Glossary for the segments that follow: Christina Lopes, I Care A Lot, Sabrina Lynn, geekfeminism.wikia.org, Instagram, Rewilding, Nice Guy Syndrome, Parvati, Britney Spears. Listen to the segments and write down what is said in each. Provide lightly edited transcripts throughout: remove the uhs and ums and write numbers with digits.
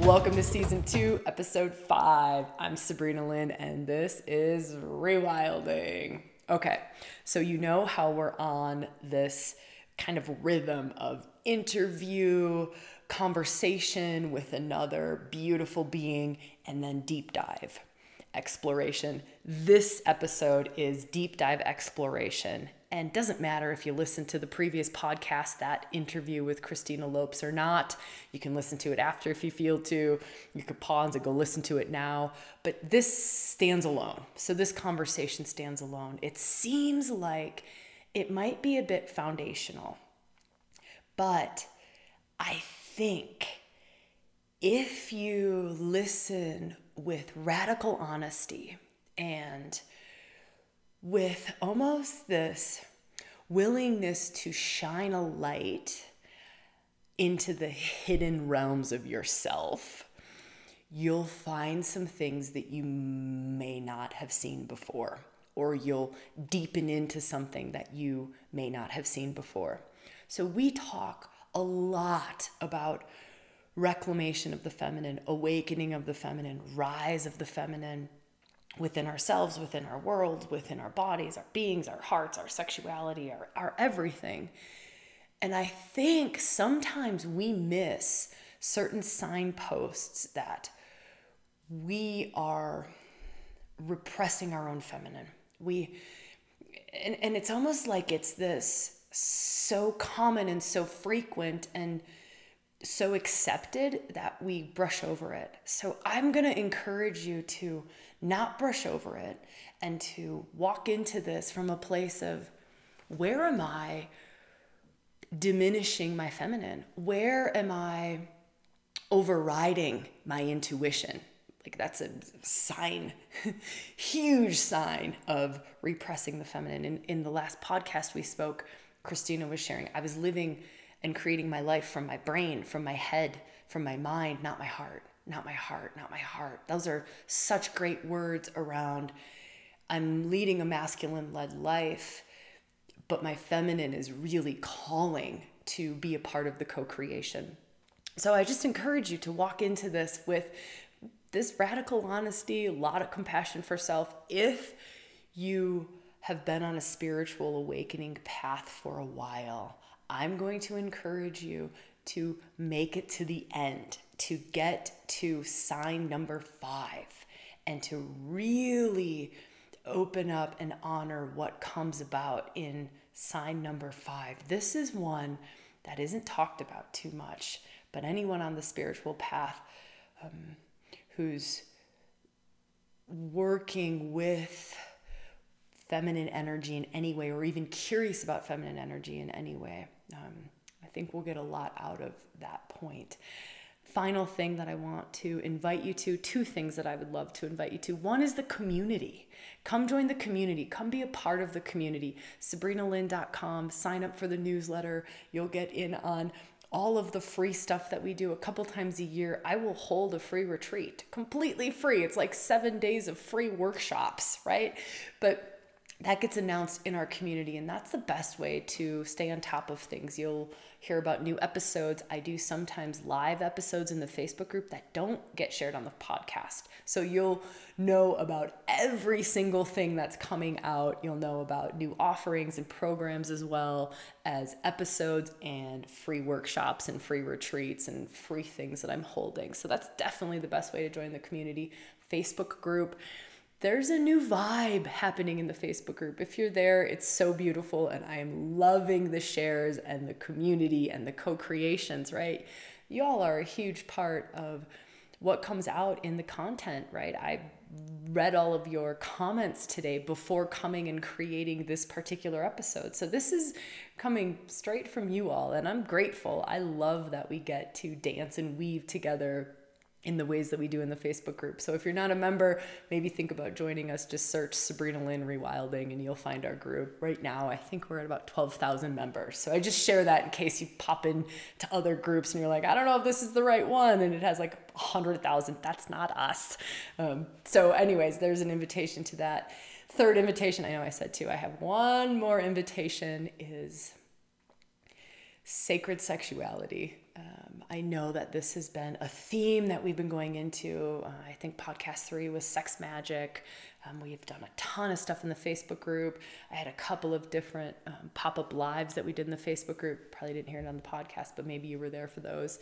Welcome to Season 2, Episode 5. I'm Sabrina Lynn, and this is Rewilding. Okay, so you know how we're on this kind of rhythm of interview, conversation with another beautiful being, and then deep dive exploration. This episode is deep dive exploration. And doesn't matter if you listen to the previous podcast, that interview with Christina Lopes or not. You can listen to it after if you feel to. You could pause and go listen to it now. But this stands alone. So this conversation stands alone. It seems like it might be a bit foundational. But I think if you listen with radical honesty and with almost this willingness to shine a light into the hidden realms of yourself, you'll find some things that you may not have seen before, or you'll deepen into something that you may not have seen before. So we talk a lot about reclamation of the feminine, awakening of the feminine, rise of the feminine, within ourselves, within our world, within our bodies, our beings, our hearts, our sexuality, our everything. And I think sometimes we miss certain signposts that we are repressing our own feminine. And it's almost like it's this so common and so frequent and so accepted that we brush over it. So I'm going to encourage you to not brush over it and to walk into this from a place of, where am I diminishing my feminine? Where am I overriding my intuition? Like, that's a sign, huge sign of repressing the feminine. In the last podcast we spoke, Christina was sharing, I was living and creating my life from my brain, from my head, from my mind, not my heart, not my heart, not my heart. Those are such great words around, I'm leading a masculine-led life, but my feminine is really calling to be a part of the co-creation. So I just encourage you to walk into this with this radical honesty, a lot of compassion for self. If you have been on a spiritual awakening path for a while, I'm going to encourage you to make it to the end, to get to sign number 5, and to really open up and honor what comes about in sign number 5. This is one that isn't talked about too much, but anyone on the spiritual path who's working with feminine energy in any way, or even curious about feminine energy in any way, I think we'll get a lot out of that point. Final thing that I want to invite you to, two things that I would love to invite you to. One is the community. Come join the community. Come be a part of the community. SabrinaLynn.com. Sign up for the newsletter. You'll get in on all of the free stuff that we do a couple times a year. I will hold a free retreat, completely free. It's like 7 days of free workshops, right? But that gets announced in our community, and that's the best way to stay on top of things. You'll hear about new episodes. I do sometimes live episodes in the Facebook group that don't get shared on the podcast. So you'll know about every single thing that's coming out. You'll know about new offerings and programs, as well as episodes and free workshops and free retreats and free things that I'm holding. So that's definitely the best way to join the community Facebook group. There's a new vibe happening in the Facebook group. If you're there, it's so beautiful, and I am loving the shares and the community and the co-creations, right? Y'all are a huge part of what comes out in the content, right? I read all of your comments today before coming and creating this particular episode. So this is coming straight from you all, and I'm grateful. I love that we get to dance and weave together in the ways that we do in the Facebook group. So if you're not a member, maybe think about joining us. Just search Sabrina Lynn Rewilding and you'll find our group. Right now, I think we're at about 12,000 members. So I just share that in case you pop in to other groups and you're like, I don't know if this is the right one, and it has like 100,000. That's not us. So anyways, there's an invitation to that. Third invitation, I know I said two. I have one more invitation, is sacred sexuality. I know that this has been a theme that we've been going into. I think podcast 3 was sex magic. We've done a ton of stuff in the Facebook group. I had a couple of different pop-up lives that we did in the Facebook group. Probably didn't hear it on the podcast, but maybe you were there for those.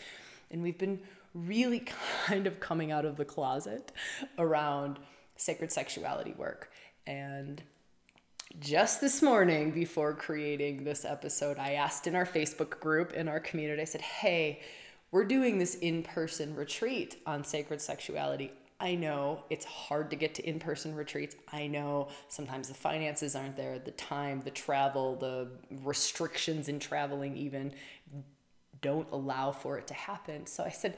And we've been really kind of coming out of the closet around sacred sexuality work. And just this morning, before creating this episode, I asked in our Facebook group, in our community, I said, hey, we're doing this in-person retreat on sacred sexuality. I know it's hard to get to in-person retreats. I know sometimes the finances aren't there, the time, the travel, the restrictions in traveling even don't allow for it to happen. So I said,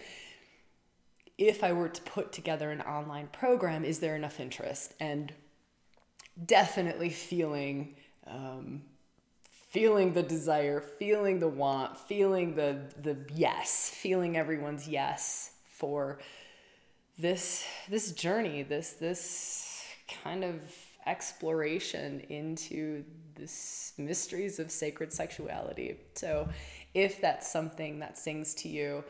if I were to put together an online program, is there enough interest? And definitely feeling the desire, feeling the want, feeling the yes, feeling everyone's yes for this journey, this kind of exploration into the mysteries of sacred sexuality. So if that's something that sings to you,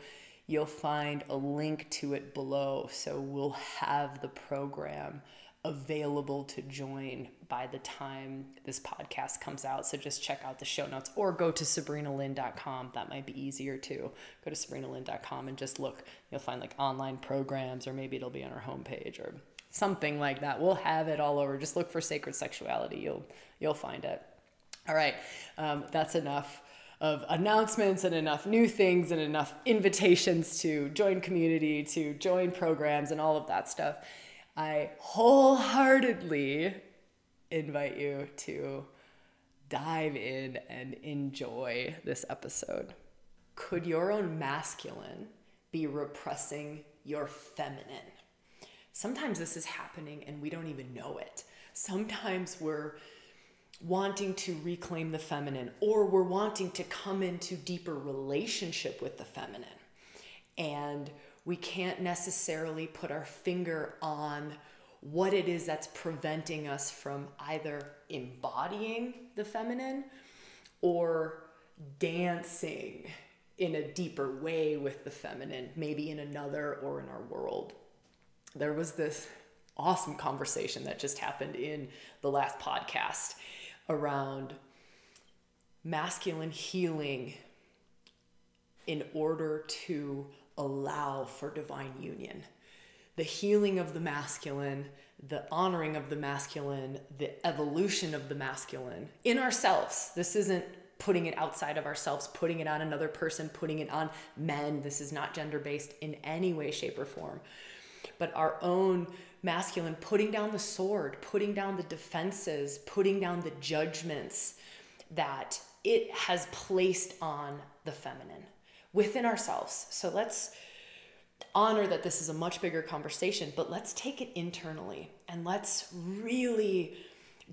you'll find a link to it below. So we'll have the program available to join by the time this podcast comes out. So just check out the show notes or go to sabrinalynn.com. That might be easier too. Go to sabrinalynn.com and just look. You'll find like online programs, or maybe it'll be on our homepage or something like that. We'll have it all over. Just look for sacred sexuality. You'll find it. All right. That's enough of announcements and enough new things and enough invitations to join community, to join programs and all of that stuff. I wholeheartedly invite you to dive in and enjoy this episode. Could your own masculine be repressing your feminine? Sometimes this is happening and we don't even know it. Sometimes we're wanting to reclaim the feminine, or we're wanting to come into deeper relationship with the feminine, and we can't necessarily put our finger on what it is that's preventing us from either embodying the feminine or dancing in a deeper way with the feminine, maybe in another or in our world. There was this awesome conversation that just happened in the last podcast around masculine healing in order to allow for divine union. The healing of the masculine, the honoring of the masculine, the evolution of the masculine in ourselves. This isn't putting it outside of ourselves, putting it on another person, putting it on men. This is not gender-based in any way, shape, or form. But our own masculine, putting down the sword, putting down the defenses, putting down the judgments that it has placed on the feminine within ourselves. So let's honor that this is a much bigger conversation, but let's take it internally and let's really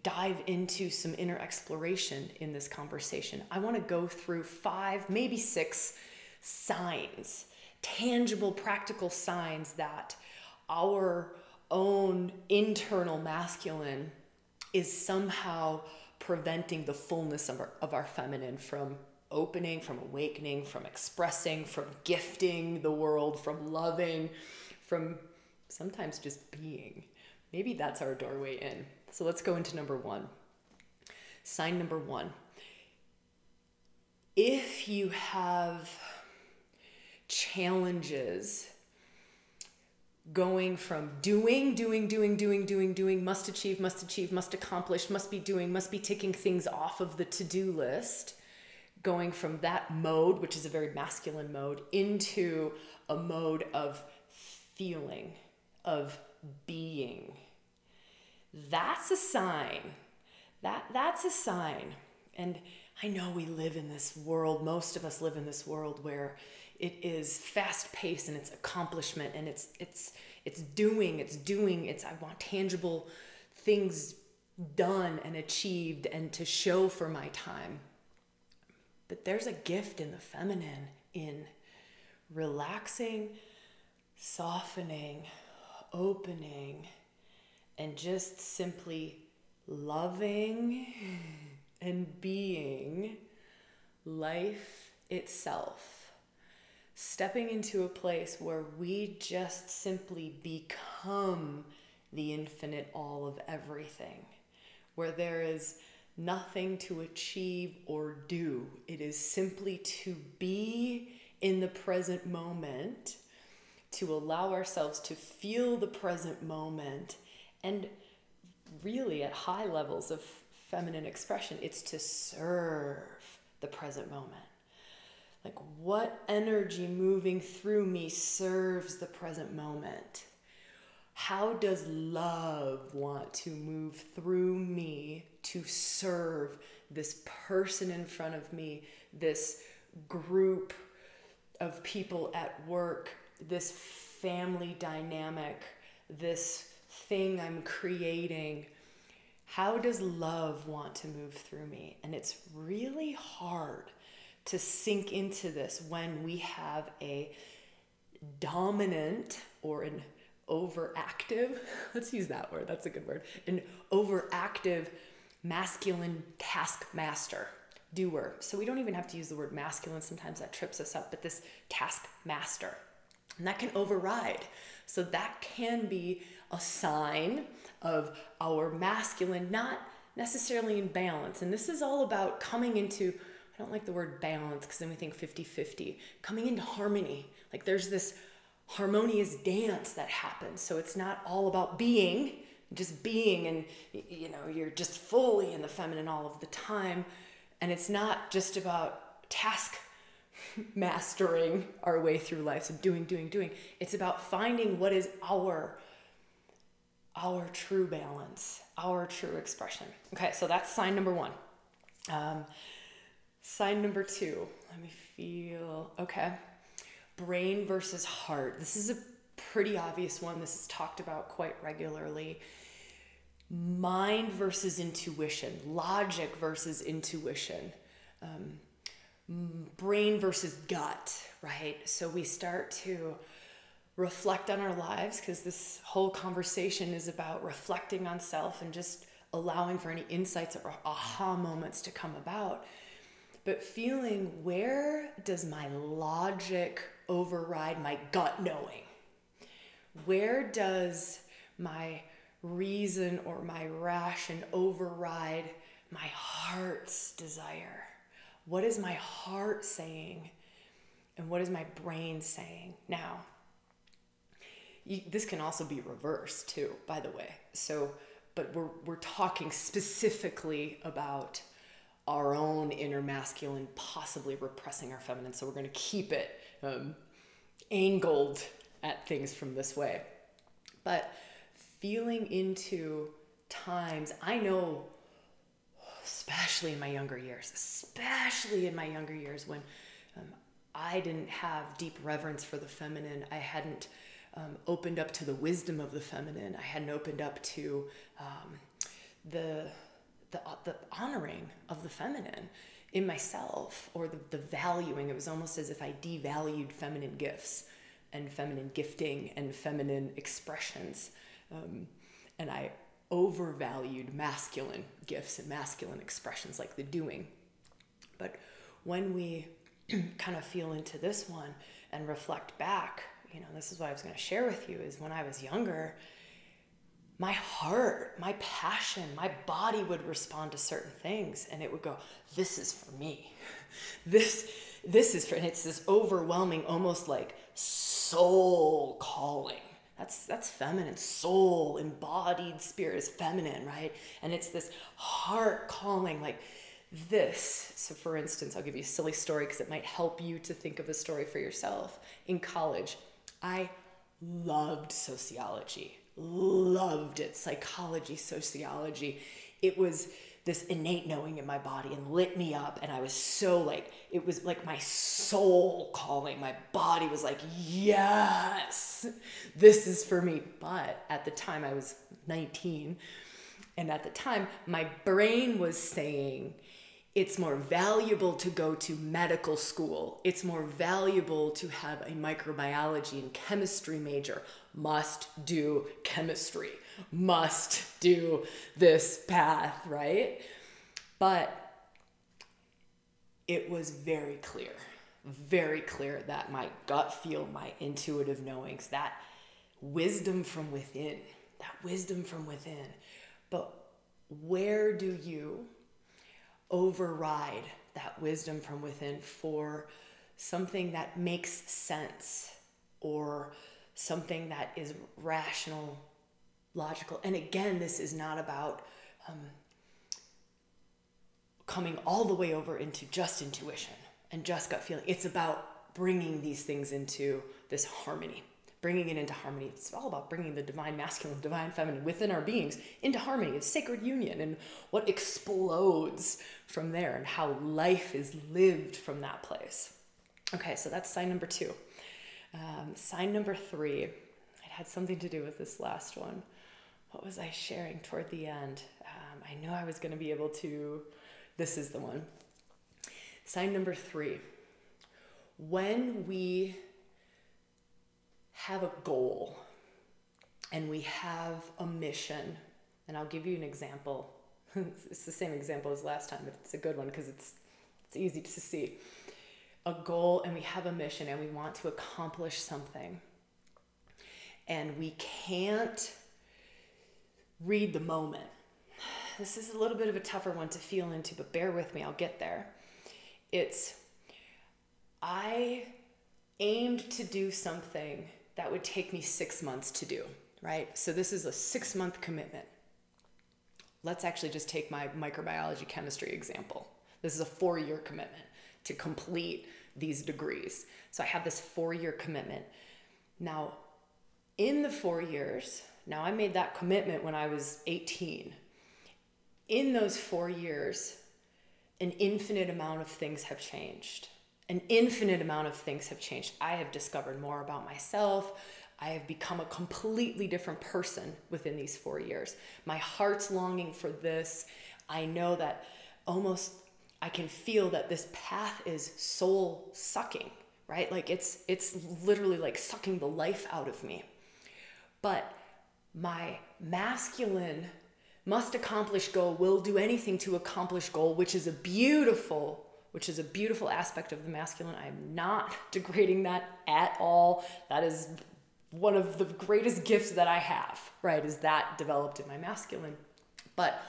dive into some inner exploration in this conversation. I want to go through 5, maybe 6 signs, tangible, practical signs that our own internal masculine is somehow preventing the fullness of our feminine from opening, from awakening, from expressing, from gifting the world, from loving, from sometimes just being. Maybe that's our doorway in. So let's go into number 1. Sign number 1. If you have challenges going from doing, must achieve, must accomplish, must be doing, must be ticking things off of the to-do list, going from that mode, which is a very masculine mode, into a mode of feeling, of being. That's a sign. That's a sign. And I know we live in this world, most of us live in this world where it is fast paced and it's accomplishment and it's doing, I want tangible things done and achieved and to show for my time. But there's a gift in the feminine in relaxing, softening, opening, and just simply loving and being life itself, stepping into a place where we just simply become the infinite all of everything, where there is nothing to achieve or do. It is simply to be in the present moment, to allow ourselves to feel the present moment. And really, at high levels of feminine expression, it's to serve the present moment. Like, what energy moving through me serves the present moment? How does love want to move through me to serve this person in front of me, this group of people at work, this family dynamic, this thing I'm creating? How does love want to move through me? And it's really hard to sink into this when we have a dominant or an overactive, let's use that word, that's a good word, an overactive masculine taskmaster, doer. So we don't even have to use the word masculine, sometimes that trips us up, but this taskmaster, and that can override. So that can be a sign of our masculine not necessarily in balance. And this is all about coming into, I don't like the word balance because then we think 50-50, coming into harmony. Like there's this harmonious dance that happens. So it's not all about being, just being, and you know, you're just fully in the feminine all of the time. And it's not just about task mastering our way through life, so doing. It's about finding what is our true balance, our true expression. Okay, so that's sign number one. Sign number two, let me feel, okay. Brain versus heart. This is a pretty obvious one. This is talked about quite regularly. Mind versus intuition, logic versus intuition, brain versus gut, right? So we start to reflect on our lives because this whole conversation is about reflecting on self and just allowing for any insights or aha moments to come about. But feeling, where does my logic override my gut knowing? Where does my reason or my ration override my heart's desire? What is my heart saying? And what is my brain saying? Now, this can also be reversed too, by the way. So, but we're talking specifically about our own inner masculine possibly repressing our feminine. So we're going to keep it angled at things from this way. But feeling into times, I know, especially in my younger years when I didn't have deep reverence for the feminine, I hadn't opened up to the wisdom of the feminine, I hadn't opened up to the honoring of the feminine in myself, or the valuing. It was almost as if I devalued feminine gifts and feminine gifting and feminine expressions, and I overvalued masculine gifts and masculine expressions like the doing. But when we kind of feel into this one and reflect back, you know, this is what I was going to share with you, is when I was younger, my heart, my passion, my body would respond to certain things, and it would go, this is for me. This is for, and it's this overwhelming, almost like soul calling. That's feminine. Soul, embodied spirit is feminine, right? And it's this heart calling like this. So for instance, I'll give you a silly story because it might help you to think of a story for yourself. In college, I loved sociology. Loved it. Psychology, sociology. It was this innate knowing in my body and lit me up. And I was so like, it was like my soul calling. My body was like, yes, this is for me. But at the time I was 19. And at the time my brain was saying, it's more valuable to go to medical school. It's more valuable to have a microbiology and chemistry major. Must do chemistry. Must do this path, right? But it was very clear very clear that my gut feel, my intuitive knowings, that wisdom from within, But where do you override that wisdom from within for something that makes sense or something that is rational, logical? And again, this is not about coming all the way over into just intuition and just gut feeling. It's about bringing these things into this harmony, bringing it into harmony. It's all about bringing the divine masculine, divine feminine within our beings into harmony, the sacred union, and what explodes from there and how life is lived from that place. Okay, so that's sign number 2. Sign number 3, it had something to do with this last one. What was I sharing toward the end? I knew I was going to be able to, this is the one. Sign number 3, when we have a goal and we have a mission, and I'll give you an example. It's the same example as last time, but it's a good one because it's easy to see. A goal, and we have a mission, and we want to accomplish something, and we can't read the moment. This is a little bit of a tougher one to feel into, but bear with me, I'll get there. It's, I aimed to do something that would take me 6 months to do, right? So this is a 6-month commitment. Let's actually just take my microbiology chemistry example. This is a 4-year commitment to complete these degrees. So I have this 4-year commitment. Now, in the 4 years, now I made that commitment when I was 18. In those 4 years, an infinite amount of things have changed. An infinite amount of things have changed. I have discovered more about myself. I have become a completely different person within these 4 years. My heart's longing for this. I know that almost I can feel that this path is soul sucking, right? Like it's literally like sucking the life out of me. But my masculine must accomplish goal will do anything to accomplish goal, which is a beautiful aspect of the masculine. I'm not degrading that at all. That is one of the greatest gifts that I have, right? Is that developed in my masculine. But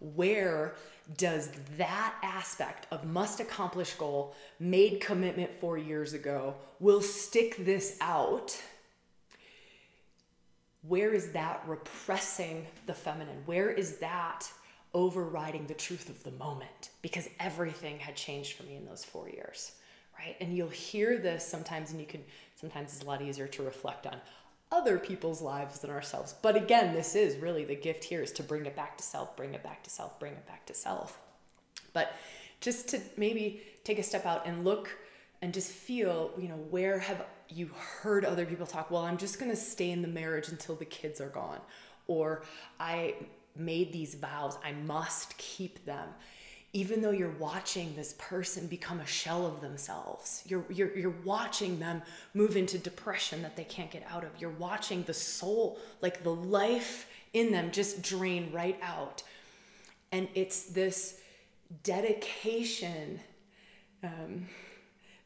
where does that aspect of must accomplish goal, made commitment 4 years ago, will stick this out? Where is that repressing the feminine? Where is that overriding the truth of the moment? Because everything had changed for me in those 4 years, right? And you'll hear this sometimes, and sometimes it's a lot easier to reflect on other people's lives than ourselves. But again, this is really the gift here, is to bring it back to self, bring it back to self. But just to maybe take a step out and look and just feel, where have you heard other people talk? Well, I'm just going to stay in the marriage until the kids are gone. Or I made these vows, I must keep them, even though you're watching this person become a shell of themselves. You're watching them move into depression that they can't get out of. You're watching the soul, like the life in them, just drain right out. And it's this dedication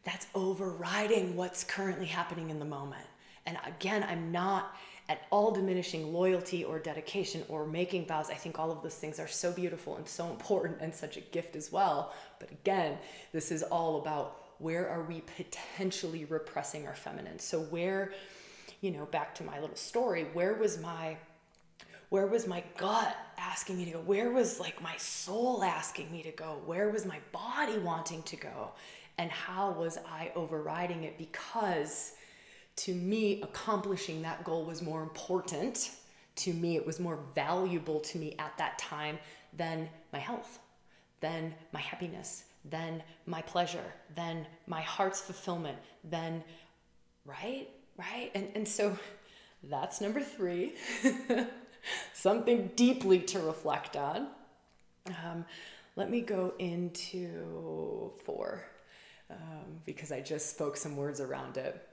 that's overriding what's currently happening in the moment. And again, I'm not at all diminishing loyalty or dedication or making vows. I think all of those things are so beautiful and so important and such a gift as well. But again, this is all about, where are we potentially repressing our feminine? So where, back to my little story, where was my gut asking me to go? Where was my soul asking me to go? Where was my body wanting to go? And how was I overriding it? Because to me, accomplishing that goal was more important to me. It was more valuable to me at that time than my health, than my happiness, than my pleasure, than my heart's fulfillment, than, right? And so that's number 3, something deeply to reflect on. Let me go into 4, because I just spoke some words around it.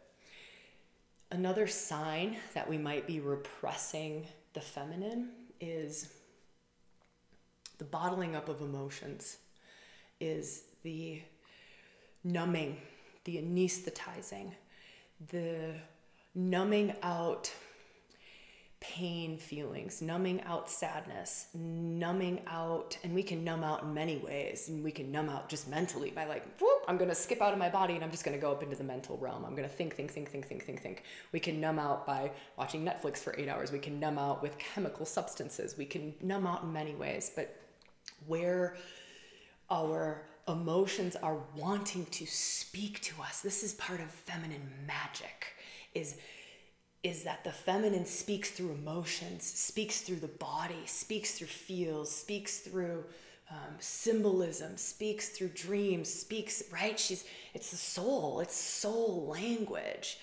Another sign that we might be repressing the feminine is the bottling up of emotions, is the numbing, the anesthetizing, the numbing out pain feelings, numbing out sadness, numbing out, and we can numb out in many ways, and we can numb out just mentally by like, whoop, I'm going to skip out of my body and I'm just going to go up into the mental realm. I'm going to think. We can numb out by watching Netflix for 8 hours. We can numb out with chemical substances. We can numb out in many ways, but where our emotions are wanting to speak to us, this is part of feminine magic, is that the feminine speaks through emotions, speaks through the body, speaks through feels, speaks through symbolism, speaks through dreams, speaks, right? It's the soul, it's soul language.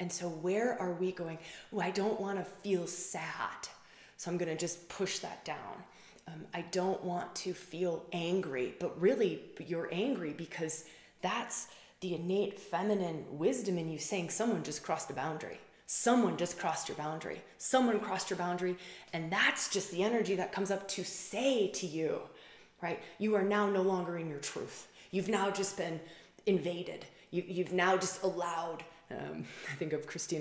And so where are we going, oh, I don't wanna feel sad, so I'm gonna just push that down. I don't want to feel angry, but really you're angry because that's the innate feminine wisdom in you saying someone just crossed a boundary. Someone just crossed your boundary. Someone crossed your boundary. And that's just the energy that comes up to say to you, right? You are now no longer in your truth. You've now just been invaded. You've now just allowed, I think of Teresa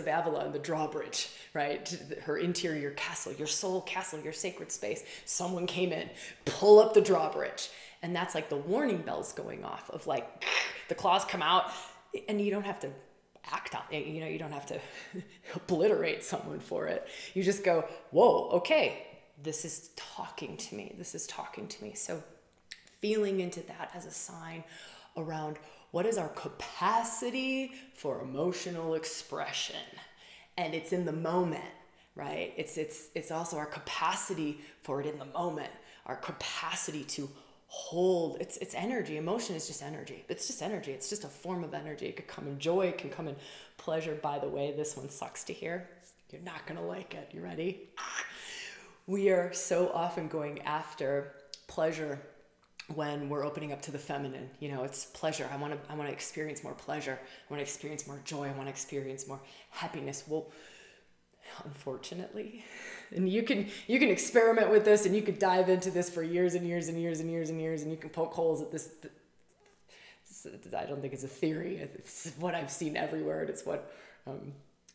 of Avila and the drawbridge, right? Her interior castle, your soul castle, your sacred space. Someone came in, pull up the drawbridge. And that's like the warning bells going off of like, the claws come out and you don't have to act on it. You know, you don't have to obliterate someone for it. You just go, whoa, okay, this is talking to me. This is talking to me. So feeling into that as a sign around what is our capacity for emotional expression. And it's in the moment, right? It's also our capacity for it in the moment, our capacity to hold. It's energy. Emotion is just energy. It's just energy. It's just a form of energy. It could come in joy. It can come in pleasure. By the way, this one sucks to hear. You're not going to like it. You ready? We are so often going after pleasure when we're opening up to the feminine. You know, it's pleasure. I want to experience more pleasure. I want to experience more joy. I want to experience more happiness. Well, unfortunately, and you can experiment with this, and you could dive into this for years and years, and you can poke holes at this. I don't think it's a theory. It's what I've seen everywhere, and it's what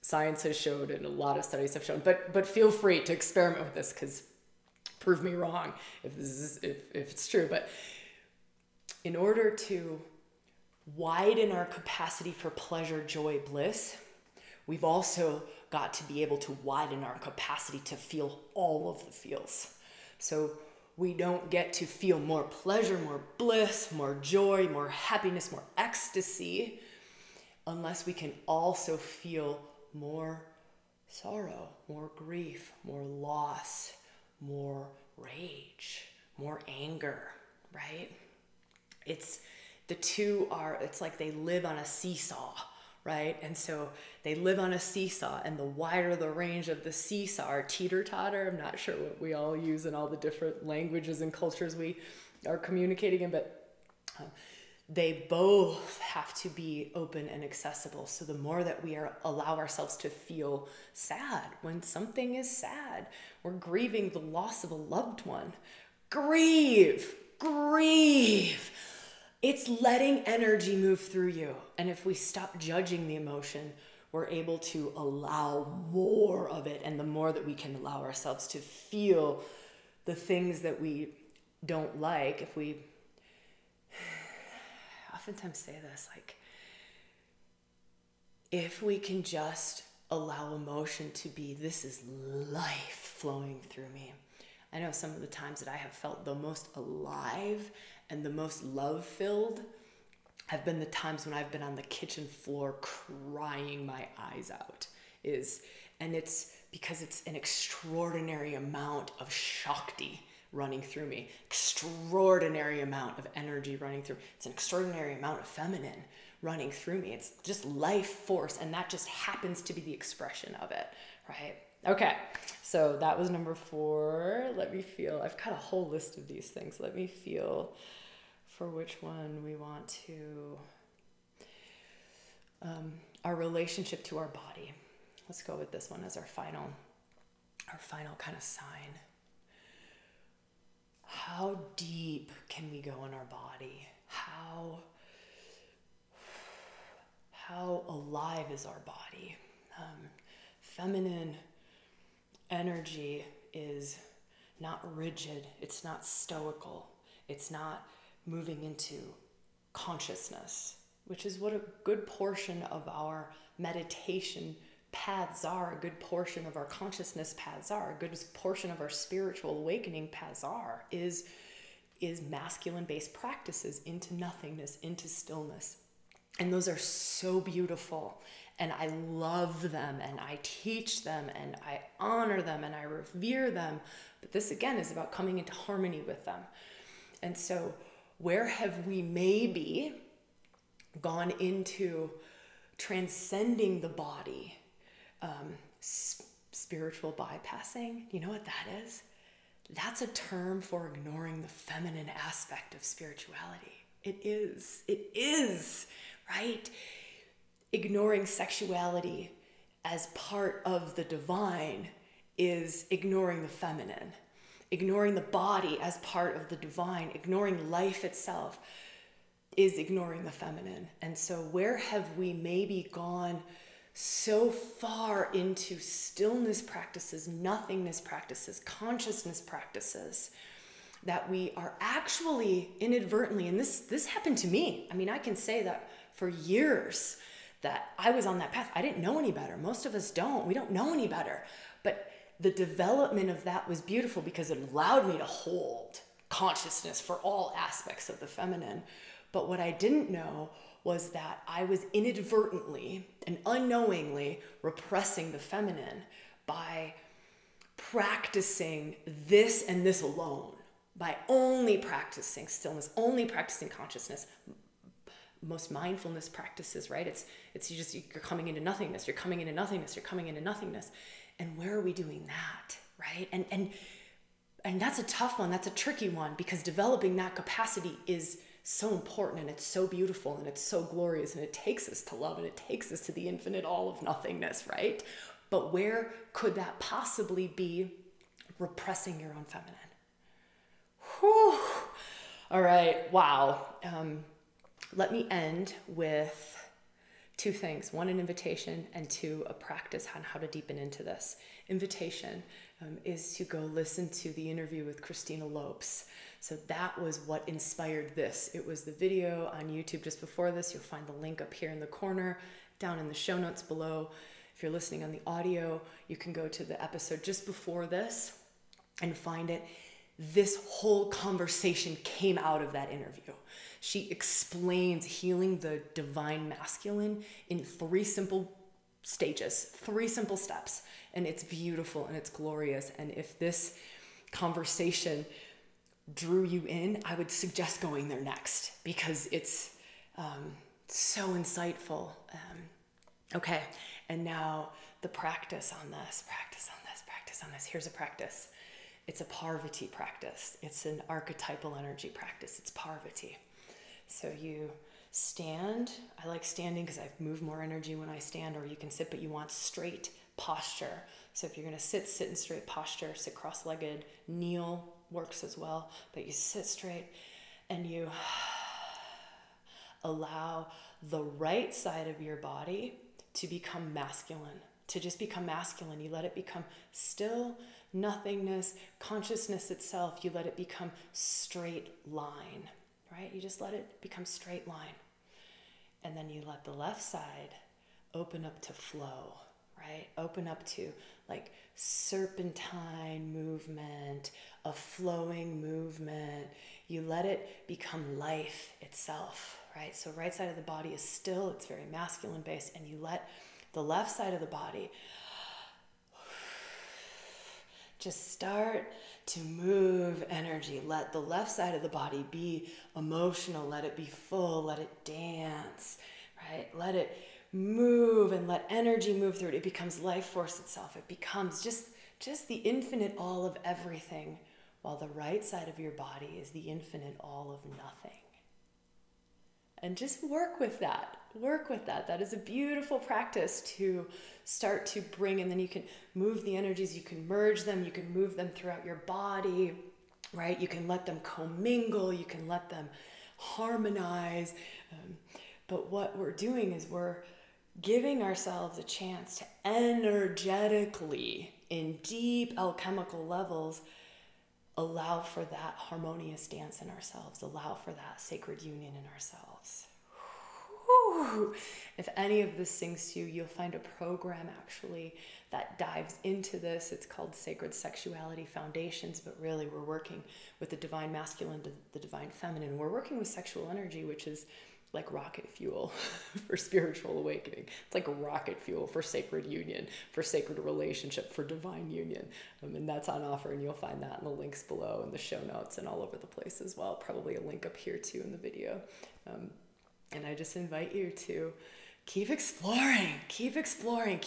science has showed, and a lot of studies have shown. But feel free to experiment with this, because prove me wrong if it's true. But in order to widen our capacity for pleasure, joy, bliss, we've also got to be able to widen our capacity to feel all of the feels. So we don't get to feel more pleasure, more bliss, more joy, more happiness, more ecstasy, unless we can also feel more sorrow, more grief, more loss, more rage, more anger, right? It's like they live on a seesaw. Right? And so they live on a seesaw, and the wider the range of the seesaw, or teeter-totter, I'm not sure what we all use in all the different languages and cultures we are communicating in, but they both have to be open and accessible. So the more that we allow ourselves to feel sad when something is sad, we're grieving the loss of a loved one. Grieve. It's letting energy move through you. And if we stop judging the emotion, we're able to allow more of it. And the more that we can allow ourselves to feel the things that we don't like, if we, I oftentimes say this, like, if we can just allow emotion to be, this is life flowing through me. I know some of the times that I have felt the most alive and the most love-filled have been the times when I've been on the kitchen floor crying my eyes out. And it's because it's an extraordinary amount of Shakti running through me, extraordinary amount of energy running through. It's an extraordinary amount of feminine running through me. It's just life force, and that just happens to be the expression of it, right? Okay, so that was number 4. Let me feel. I've got a whole list of these things. Let me feel for which one we want to. Our relationship to our body. Let's go with this one as our final kind of sign. How deep can we go in our body? How alive is our body. Feminine energy is not rigid, it's not stoical, it's not moving into consciousness, which is what a good portion of our meditation paths are, a good portion of our consciousness paths are, a good portion of our spiritual awakening paths are, is masculine-based practices into nothingness, into stillness. And those are so beautiful, and I love them, and I teach them, and I honor them, and I revere them. But this, again, is about coming into harmony with them. And so where have we maybe gone into transcending the body, spiritual bypassing? You know what that is? That's a term for ignoring the feminine aspect of spirituality. It is, right? Ignoring sexuality as part of the divine is ignoring the feminine. Ignoring the body as part of the divine, ignoring life itself is ignoring the feminine. And so where have we maybe gone so far into stillness practices, nothingness practices, consciousness practices, that we are actually inadvertently, and this happened to me. I mean, I can say that for years that I was on that path. I didn't know any better. Most of us don't. We don't know any better. But the development of that was beautiful because it allowed me to hold consciousness for all aspects of the feminine. But what I didn't know was that I was inadvertently and unknowingly repressing the feminine by practicing this and this alone, by only practicing stillness, only practicing consciousness, most mindfulness practices, right? You're coming into nothingness, you're coming into nothingness, you're coming into nothingness. And where are we doing that, right? And that's a tough one. That's a tricky one, because developing that capacity is so important, and it's so beautiful, and it's so glorious, and it takes us to love, and it takes us to the infinite all of nothingness, right? But where could that possibly be repressing your own feminine? Whew. All right, wow. Let me end with two things. One, an invitation, and two, a practice on how to deepen into this. Invitation is to go listen to the interview with Christina Lopes. So that was what inspired this. It was the video on YouTube just before this. You'll find the link up here in the corner, down in the show notes below. If you're listening on the audio, you can go to the episode just before this and find it. This whole conversation came out of that interview. She explains healing the divine masculine in three simple stages, three simple steps. And it's beautiful and it's glorious. And if this conversation drew you in, I would suggest going there next, because it's so insightful. Okay, and now the practice on this. Here's a practice. It's a Parvati practice. It's an archetypal energy practice. It's Parvati. So you stand. I like standing because I move more energy when I stand, or you can sit, but you want straight posture. So if you're going to sit in straight posture, sit cross-legged, kneel works as well, but you sit straight and you allow the right side of your body to become masculine, to just become masculine. You let it become still, nothingness, consciousness itself. You let it become straight line, right? You just let it become straight line. And then you let the left side open up to flow, right? Open up to like serpentine movement, a flowing movement. You let it become life itself, right? So right side of the body is still, it's very masculine based, and you let the left side of the body just start to move energy. Let the left side of the body be emotional. Let it be full. Let it dance, right? Let it move and let energy move through it. It becomes life force itself. It becomes just the infinite all of everything, while the right side of your body is the infinite all of nothing. And just work with that. Work with that. That is a beautiful practice to start to bring, and then you can move the energies, you can merge them, you can move them throughout your body, right? You can let them commingle, you can let them harmonize. But what we're doing is we're giving ourselves a chance to energetically, in deep alchemical levels, allow for that harmonious dance in ourselves, allow for that sacred union in ourselves. Whew. If any of this sings to you, you'll find a program actually that dives into this. It's called Sacred Sexuality Foundations, but really we're working with the divine masculine to the divine feminine. We're working with sexual energy, which is like rocket fuel for spiritual awakening. It's like rocket fuel for sacred union, for sacred relationship, for divine union. And that's on offer, and you'll find that in the links below and the show notes and all over the place as well. Probably a link up here too in the video. And I just invite you to keep exploring, right? Keep exploring.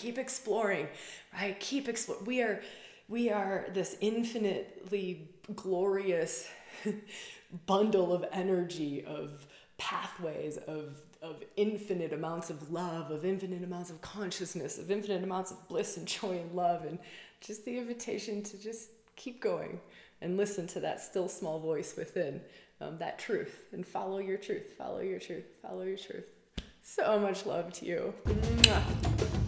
We are this infinitely glorious bundle of energy, of pathways, of infinite amounts of love, of infinite amounts of consciousness, of infinite amounts of bliss and joy and love, and just the invitation to just keep going and listen to that still small voice within, that truth, and follow your truth. So much love to you. Mwah.